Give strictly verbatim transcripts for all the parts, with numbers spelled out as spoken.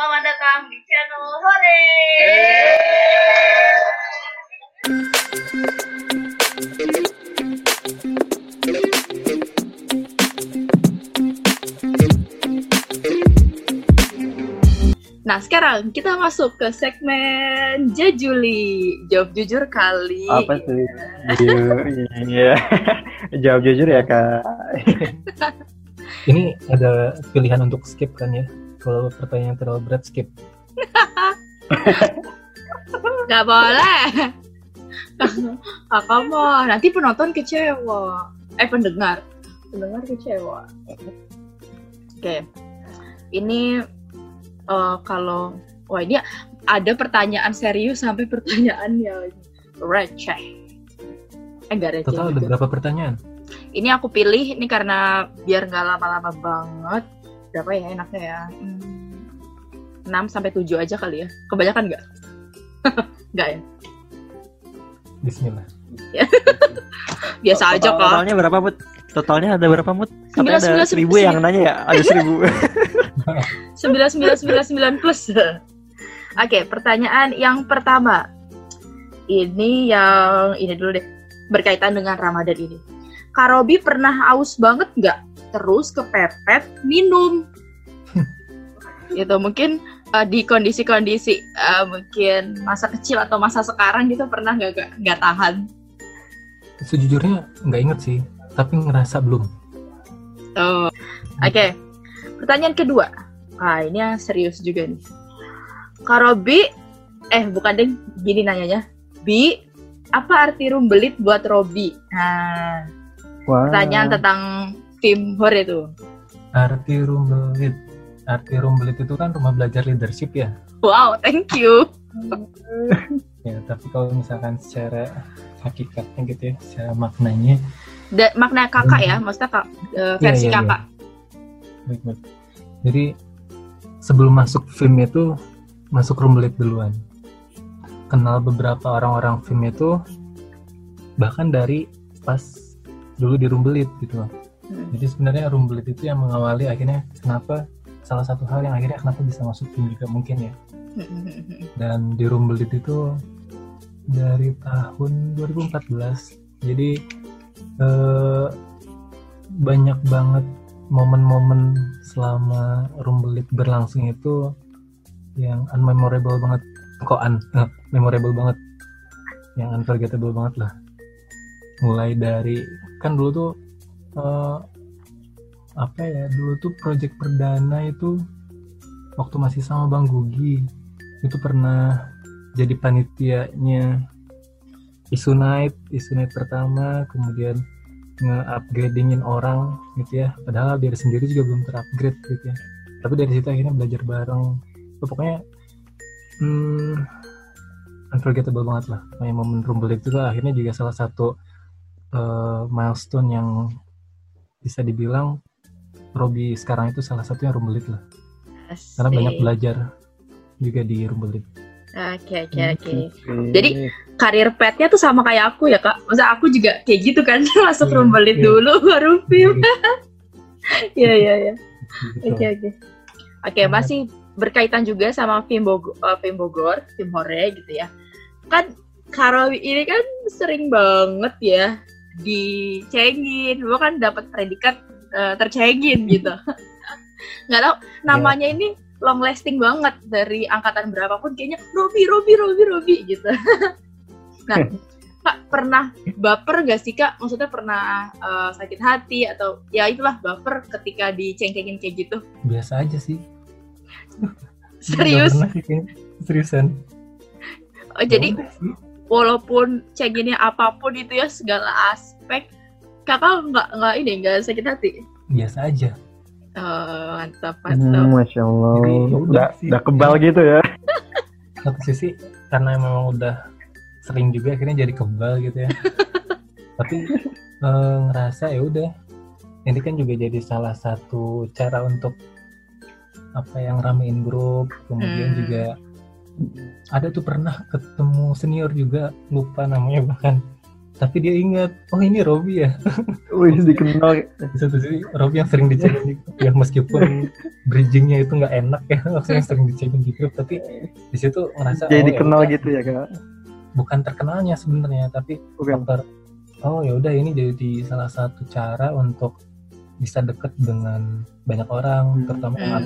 selamat datang di channel Hore. Nah, sekarang kita masuk ke segmen Jejuli. Jawab jujur kali. Apa sih? Iya. Jawab jujur ya, Kak. Ini ada pilihan untuk skip kan ya? Kalau pertanyaan terlalu berat, skip. Gak boleh. Kakak mau, nanti penonton kecewa. Eh, pendengar. Pendengar kecewa. Oke. Okay. Ini... Uh, kalau wah ini ada pertanyaan serius sampai pertanyaan yang receh. Eh enggak receh. Total ada berapa pertanyaan? Ini aku pilih ini karena biar enggak lama-lama banget. Berapa ya enaknya ya? Hmm, enam sampai tujuh aja kali ya. Kebanyakan enggak? Enggak ya. Bismillah. Biasa total aja kok. Totalnya berapa, Mut? Totalnya ada berapa, Mut? Sampai ada seribu yang nanya ya? Ada seribu. sembilan sembilan sembilan sembilan plus. Oke, okay, pertanyaan yang pertama. Ini yang ini dulu deh. Berkaitan dengan Ramadan ini. Kak Robi pernah aus banget nggak? Terus kepepet minum. Gitu mungkin uh, di kondisi-kondisi uh, mungkin masa kecil atau masa sekarang gitu pernah nggak nggak tahan? Sejujurnya nggak inget sih, tapi ngerasa belum. Oh, oke. Okay. Pertanyaan kedua, ah ini yang serius juga nih. Kak Robi, eh bukan deh, gini nanyanya. Bi, apa arti rumbelit buat Robi? Nah, wow. Pertanyaan tentang Film Hore itu. Arti rumbelit, arti rumbelit itu kan rumah belajar leadership ya. Wow, thank you. Ya, tapi kalau misalkan secara hakikatnya gitu ya, secara maknanya. Da, makna kakak ya, maksudnya kak, uh, versi ya, ya, kakak. Ya. Jadi sebelum masuk film itu masuk rumbelit duluan, kenal beberapa orang-orang film itu bahkan dari pas dulu di rumbelit gitu loh. Hmm. Jadi sebenarnya rumbelit itu yang mengawali akhirnya kenapa salah satu hal yang akhirnya kenapa bisa masuk film juga mungkin ya. Dan di rumbelit itu dari tahun dua ribu empat belas, jadi eh, banyak banget momen-momen selama rumbelit berlangsung itu yang unmemorable banget kok un uh, memorable banget, yang unforgettable banget lah. Mulai dari kan dulu tuh uh, apa ya dulu tuh proyek perdana itu waktu masih sama Bang Gugi itu pernah jadi panitianya Isu Night, Isu Night pertama, kemudian nge-upgradingin orang gitu ya, padahal dia sendiri juga belum terupgrade gitu ya, tapi dari situ akhirnya belajar bareng. Itu pokoknya hmm, unforgettable banget lah. Kayak momen rumbelit itu lah, akhirnya juga salah satu uh, milestone yang bisa dibilang Robi sekarang itu salah satunya rumbelit lah. Asik. Karena banyak belajar juga di rumbelit. Oke, oke, oke. Jadi karir petnya tuh sama kayak aku ya, Kak. Maksudnya aku juga kayak gitu kan, masuk yeah, rumbelit yeah. dulu baru film. Iya, iya, iya. Oke, oke. Oke, masih berkaitan juga sama film Bogor, uh, film Bogor, film Hore gitu ya. Kan Karo ini kan sering banget ya dicengin, bahkan dapat predikat uh, tercengin gitu. Nggak tahu namanya yeah. ini long lasting banget, dari angkatan berapapun kayaknya Robi, Robi, Robi, Robi gitu. Nah, Kak pernah baper gak sih Kak? Maksudnya pernah uh, sakit hati atau ya itulah baper ketika diceng-cengin kayak gitu? Biasa aja sih. Serius? Seriusan. Oh, jadi walaupun cenginnya apapun itu ya segala aspek, Kakak nggak nggak ini nggak sakit hati? Biasa aja. Oh, mantap, mantap. Hmm, Masya Allah. Jadi, udah, udah kebal ya. Gitu ya. Satu sisi karena memang udah sering juga akhirnya jadi kebal gitu ya. Tapi e, ngerasa ya udah. Ini kan juga jadi salah satu cara untuk apa yang ramein grup. Kemudian hmm. juga ada tuh pernah ketemu senior juga, lupa namanya bahkan. Tapi dia ingat, oh ini Robby ya. Wih, dikenal. Di satu sisi Robby yang sering dicengin ya, meskipun bridgingnya itu nggak enak ya, maksudnya sering dicengin di grup, tapi di situ ngerasa jadi oh, dikenal ya, gitu ya kak. Bukan terkenalnya sebenarnya, tapi bukan. Faktor oh ya udah ini jadi salah satu cara untuk bisa deket dengan banyak orang, hmm. terutama orang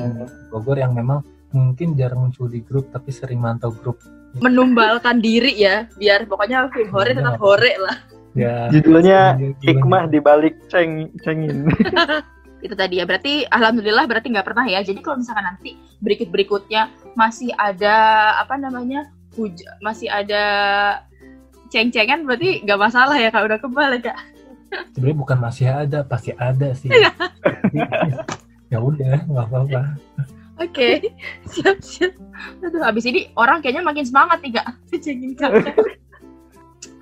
Bogor yang memang mungkin jarang muncul di grup, tapi sering mantau grup. Menumbalkan diri ya, biar pokoknya film hore ya. Tetap hore lah ya. Judulnya hikmah dibalik ceng cengin. Itu tadi ya, berarti alhamdulillah berarti nggak pernah ya. Jadi kalau misalkan nanti berikut-berikutnya masih ada apa namanya huja, masih ada ceng-cengan, berarti nggak masalah ya kak, udah kebal ya kak. Sebenarnya bukan masih ada, pasti ada sih. Ya udah nggak apa-apa. Oke, okay. Siap-siap. Aduh, abis ini orang kayaknya makin semangat nih kak. Cengin kakak.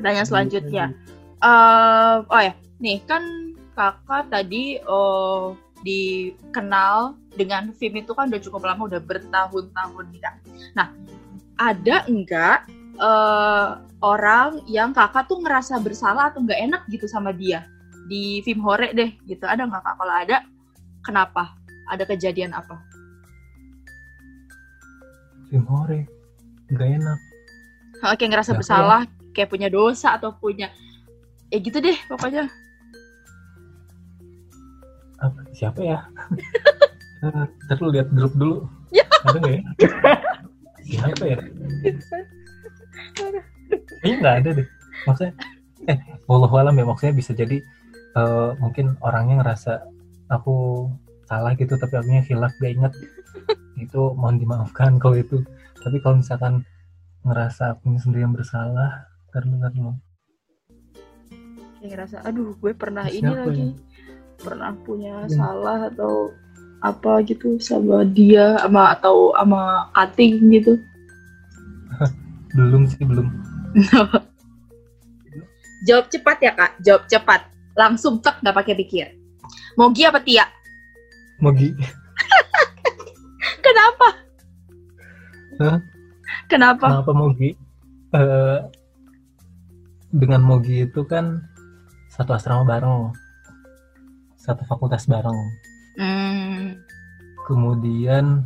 Pertanyaan selanjutnya, uh, oh ya, nih kan kakak tadi oh, dikenal dengan film itu kan udah cukup lama, udah bertahun-tahun nih kak. Nah, ada enggak uh, orang yang kakak tuh ngerasa bersalah atau nggak enak gitu sama dia di film hore deh gitu? Ada nggak kak? Kalau ada, kenapa? Ada kejadian apa? Film hore, nggak enak. Oke, ngerasa gak bersalah, enak. Kayak punya dosa atau punya, ya gitu deh pokoknya. Apa, siapa ya? Ntar lu lihat grup dulu. Ada nggak ya? Siapa ya? Kayaknya nggak ada deh. Maksudnya, eh, wallahualam ya, maksudnya bisa jadi uh, mungkin orangnya ngerasa aku salah gitu, tapi akunya hilaf gak inget. Itu mohon dimaafkan kalau itu. Tapi kalau misalkan ngerasa aku sendiri yang bersalah, terdengar lo kayak ngerasa aduh gue pernah Siapa ini ya? lagi pernah punya ya. salah atau apa gitu sama dia ama atau ama kating gitu. Belum sih, belum. Jawab cepat ya kak, jawab cepat langsung tek, nggak pakai pikir. Mogi apa Tia? Mogi. Kenapa? Hah? Kenapa? Kenapa Mogi? Uh, dengan Mogi itu kan satu asrama bareng, satu fakultas bareng. Mm. Kemudian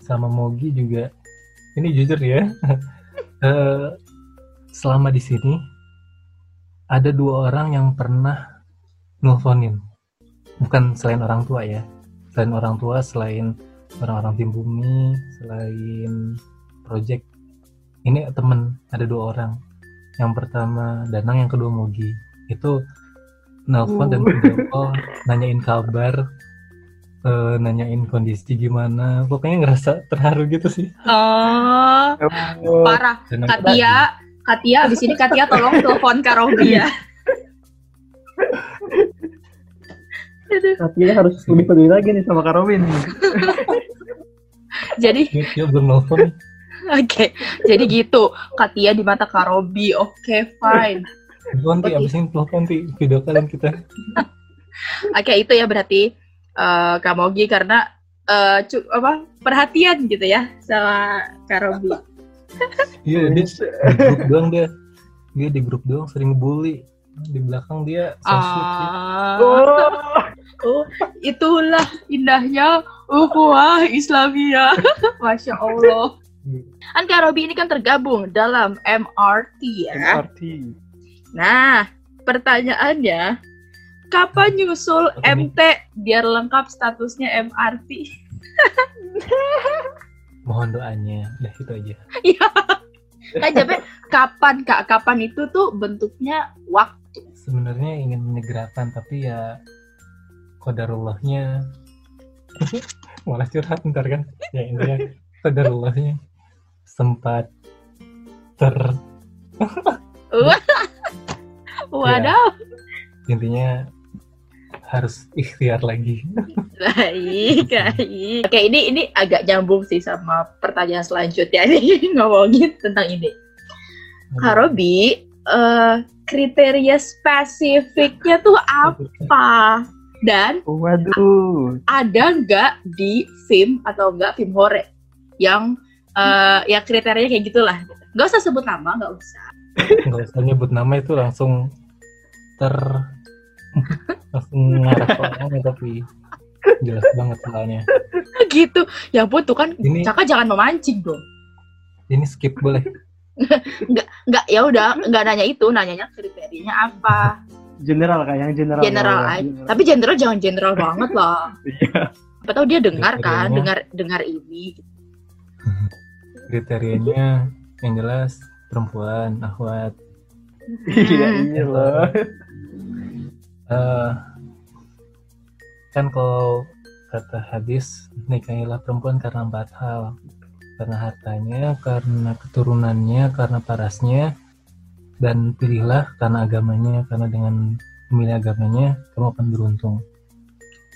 sama Mogi juga, ini jujur ya, uh, selama di sini ada dua orang yang pernah nelfonin, bukan selain orang tua ya, selain orang tua, selain orang-orang tim bumi, selain project. Ini temen, ada dua orang. Yang pertama Danang, yang kedua Mogi. Itu nelfon uh. dan video call, nanyain kabar, uh, nanyain kondisi gimana. Pokoknya ngerasa terharu gitu sih. Oh, oh. Parah. Katia, Katia abis ini Katia tolong telepon Kak Robi ya. Katia harus lebih peduli lagi nih sama Kak Robin. Jadi dia belum nelfon. Oke, jadi gitu. Katia di mata Kak Robi. Oke, okay, fine. Nanti okay. Abisin telepon nanti video kalian kita. Oke, okay, itu ya berarti uh, Kak Mogi karena uh, cu- apa? perhatian gitu ya sama Kak Robi. Iya, dia di grup doang dia. Dia di grup doang sering bully. Di belakang dia sosok. Ah, oh. Oh, itulah indahnya ukhuwah Islamiyah. Masya Allah. Kan Kak Robi ini kan tergabung dalam M R T ya. M R T. Nah, pertanyaannya, kapan nyusul M T biar lengkap statusnya M R T? Mohon doanya, udah itu aja. Iya. Kan jawabnya kapan kak, kapan itu tuh bentuknya waktu. Sebenarnya ingin menyegerakan, tapi ya kodarullahnya. Malah curhat ntar kan. Ya intinya kodarullahnya sempat ter Waduh ya, intinya harus ikhtiar lagi. Baik, baik. Oke, ini ini agak nyambung sih sama pertanyaan selanjutnya ini, ngomongin tentang ini. Kak Robi, uh, kriteria spesifiknya tuh apa? Dan waduh, ada nggak di film atau nggak film hore yang uh, ya kriterianya kayak gitulah? Nggak usah sebut nama, nggak usah. Nggak usah nyebut nama, itu langsung Twitter langsung ngarep tapi jelas banget soalnya. Gitu, ya ampun tuh kan, ini, Caka jangan memancing dong. Ini skip boleh? Nggak, nggak ya udah, nggak nanya itu, nanyanya kriterianya apa? General kayak yang general. General aja, general. Tapi general jangan general banget lah. Siapa tahu dia dengar kan, dengar dengar ini. Kriterianya yang jelas perempuan, akhwat. Iya iya loh. Kan kalau kata hadis, nikahilah perempuan karena empat hal, karena hartanya, karena keturunannya, karena parasnya, dan pilihlah karena agamanya, karena dengan memilih agamanya kamu akan beruntung.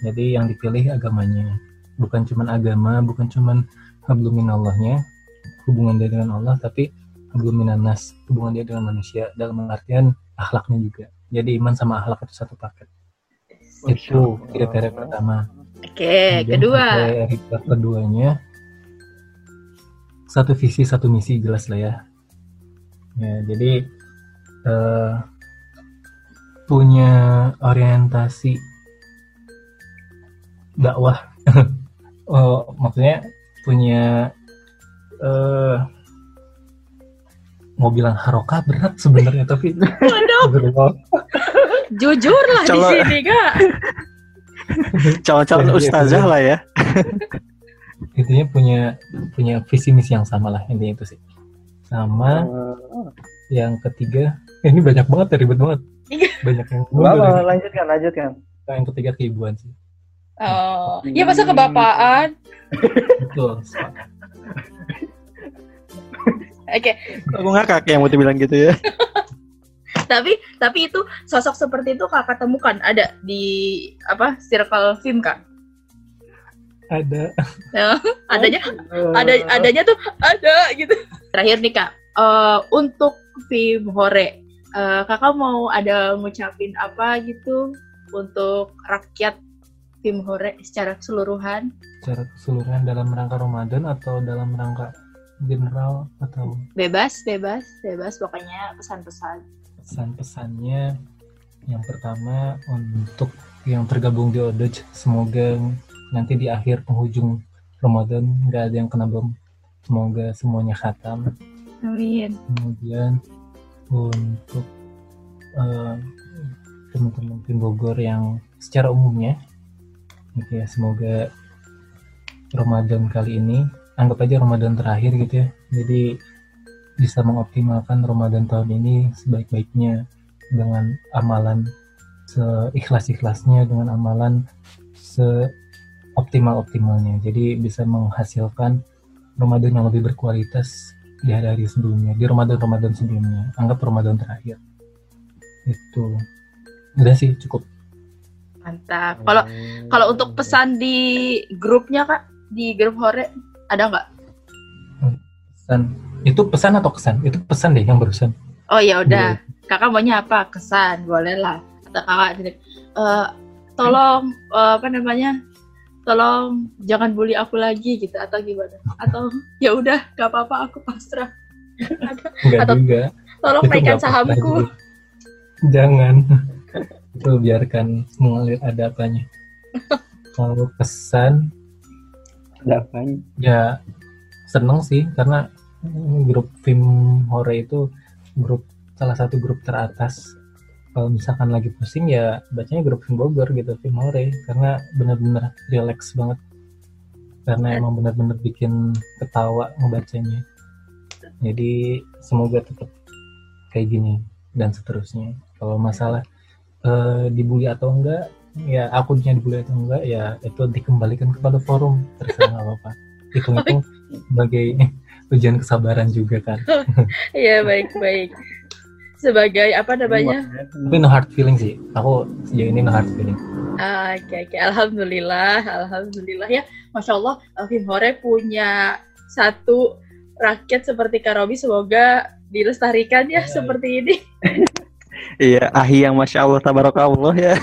Jadi yang dipilih agamanya, bukan cuma agama, bukan cuma hablum minallahnya, hubungan dia dengan Allah, tapi hablum minannas, hubungan dia dengan manusia, dalam artian akhlaknya juga. Jadi iman sama akhlak itu satu paket. Itu kriteria pertama. Oke, kemudian kedua. Kriteria keduanya satu visi satu misi, jelas lah ya. Ya jadi uh, punya orientasi dakwah, oh, maksudnya punya uh, mau bilang harokat berat sebenarnya tapi jujur lah di sini kak. Calon-calon ustazah lah ya. Intinya punya punya visi misi yang sama lah, intinya itu sih. Sama oh. Yang ketiga, eh, ini banyak banget ya, ribet banget. Banyak yang kedua. Lanjutkan, lanjutkan. Nah, yang ketiga keibuan sih. Oh, iya hmm. Masa kebapaan. Betul. Oke. Aku ngakak yang mau dibilang gitu ya. Tapi tapi itu sosok seperti itu kakak temukan ada di apa circle film kak? Ada. Nah, adanya ada adanya tuh ada gitu. Terakhir nih kak, uh, untuk film Hore, uh, kakak mau ada ngucapin apa gitu untuk rakyat film Hore secara keseluruhan? Secara keseluruhan dalam rangka Ramadan atau dalam rangka general atau? Bebas, bebas, bebas. Pokoknya pesan-pesan. Pesan-pesannya yang pertama untuk yang tergabung di Odoj, semoga nanti di akhir penghujung Ramadan nggak ada yang kena bom, semoga semuanya khatam. Amin. Kemudian untuk uh, teman-teman tim Bogor yang secara umumnya, okay, semoga Ramadan kali ini anggap aja Ramadan terakhir gitu ya, jadi bisa mengoptimalkan Ramadan tahun ini sebaik-baiknya dengan amalan seikhlas-ikhlasnya, dengan amalan seoptimal-optimalnya. Jadi bisa menghasilkan Ramadan yang lebih berkualitas di hari-hari sebelumnya, di Ramadan-Ramadan sebelumnya. Anggap Ramadan terakhir. Itu udah sih, cukup. Mantap. Kalau kalau untuk pesan di grupnya kak, di grup Hore ada nggak? Pesan. Itu pesan atau kesan? Itu pesan deh yang barusan. Oh ya udah, kakak maunya apa? Kesan, boleh lah. Kata kakak, uh, tolong uh, apa namanya? Tolong jangan bully aku lagi gitu atau gimana? Atau ya udah, nggak apa-apa, aku pasrah. Enggak atau, juga. Tolong itu naikkan sahamku. Jangan. Itu biarkan mengalir ada apanya. Kalau pesan, ada apanya? Ya seneng sih karena grup film Hore itu grup salah satu grup teratas. Kalau misalkan lagi pusing ya bacanya grup film Bogor gitu, film Hore, karena benar-benar relax banget, karena emang benar-benar bikin ketawa ngebacanya. Jadi semoga tetap kayak gini dan seterusnya. Kalau masalah eh, dibully atau enggak, ya akunya dibully atau enggak ya itu dikembalikan kepada forum, terserah apa-apa. Hitung-hitung sebagai ujian kesabaran juga kan. Iya baik-baik. Sebagai apa namanya? Tapi no hard feeling sih. Aku sejauh ini no hard feeling. Ah, oke okay, oke. Okay. Alhamdulillah, alhamdulillah ya. Masya Allah, Film Hore punya satu rakyat seperti Kak Robi, semoga dilestarikan ya, ya seperti ini. Iya, ahi yang masya Allah, tabarakallah ya.